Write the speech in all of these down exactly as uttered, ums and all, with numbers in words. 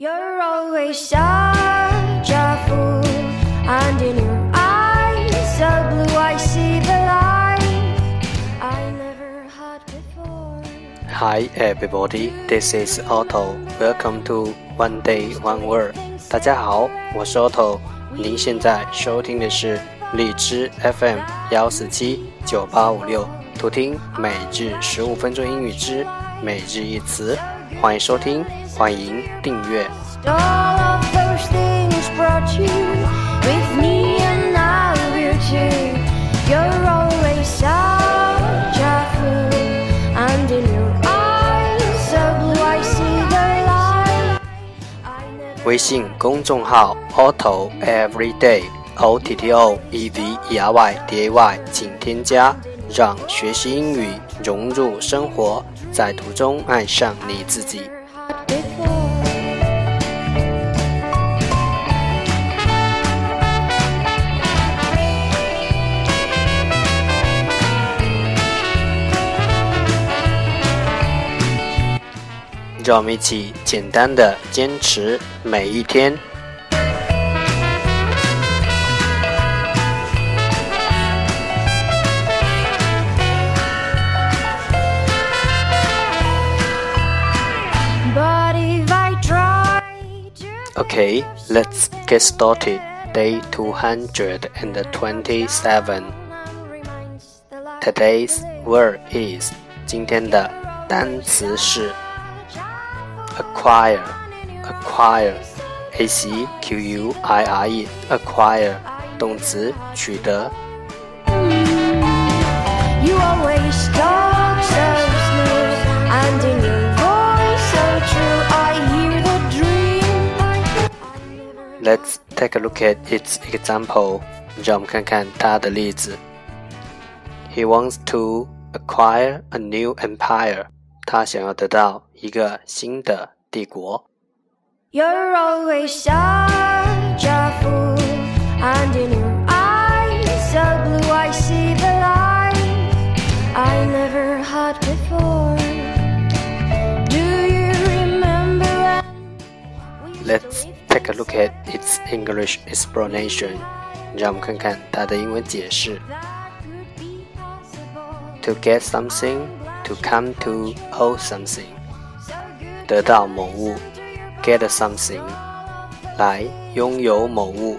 You're always such a fool, and in your eyes so blue I see the light I never had before. Hi everybody, this is Otto. Welcome to One Day One Word. 大家好，我是 Otto。您现在收听的是荔枝 F M 幺四七九八五六，图听每日十五分钟英语之每日一词。欢迎收听，欢迎订阅。微信公众号 Otto Everyday O T T O E V E R Y D A Y， 请添加，让学习英语融入生活，在途中爱上你自己。让我们一起简单的坚持每一天。Okay, let's get started. Day two hundred twenty-seven. Today's word is 今天的单词是 acquire, acquire, A C Q U I R E, acquire, 动词取得。You always talk so smooth and in your voice so true I hear the dream. Let's take a look at its example. 让我们看看它的例子。He wants to acquire a new empire. 他想要得到一个新的帝国。You're always such a fool, and in your eyes so blue I see the light I never had before. Do you remember? Let's take a look at its English explanation. 让我们看看它的英文解释。To get something, to come to owe something.得到某物 get something 来拥有某物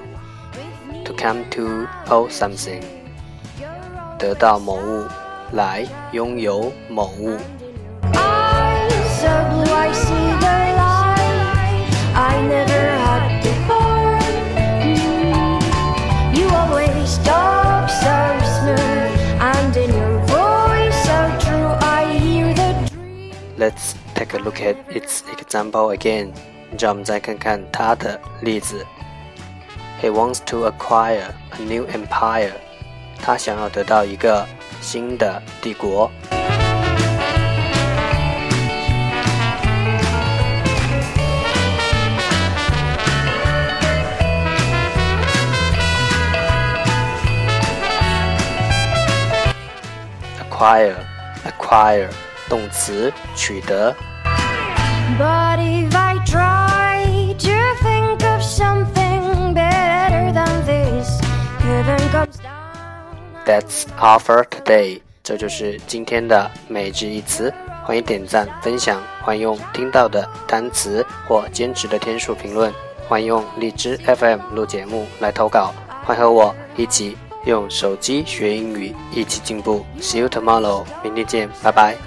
to come to owe something 得到某物来拥有某物 so blue, I see the light I never had before You always talk so smooth and in your voice so true I hear the dream. Let's take a look at its example again. 让我们再看看它的例子。He wants to acquire a new empire. 他想要得到一个新的帝国。Acquire, acquire, 动词取得。But if I try to think of something better than this, heaven comes down. That's all for today. 这就是今天的每日一词。欢迎点赞分享，欢迎用听到的单词或坚持的天数评论，欢迎用荔枝 F M 录节目来投稿，欢迎和我一起用手机学英语，一起进步。See you tomorrow. 明天见，拜拜。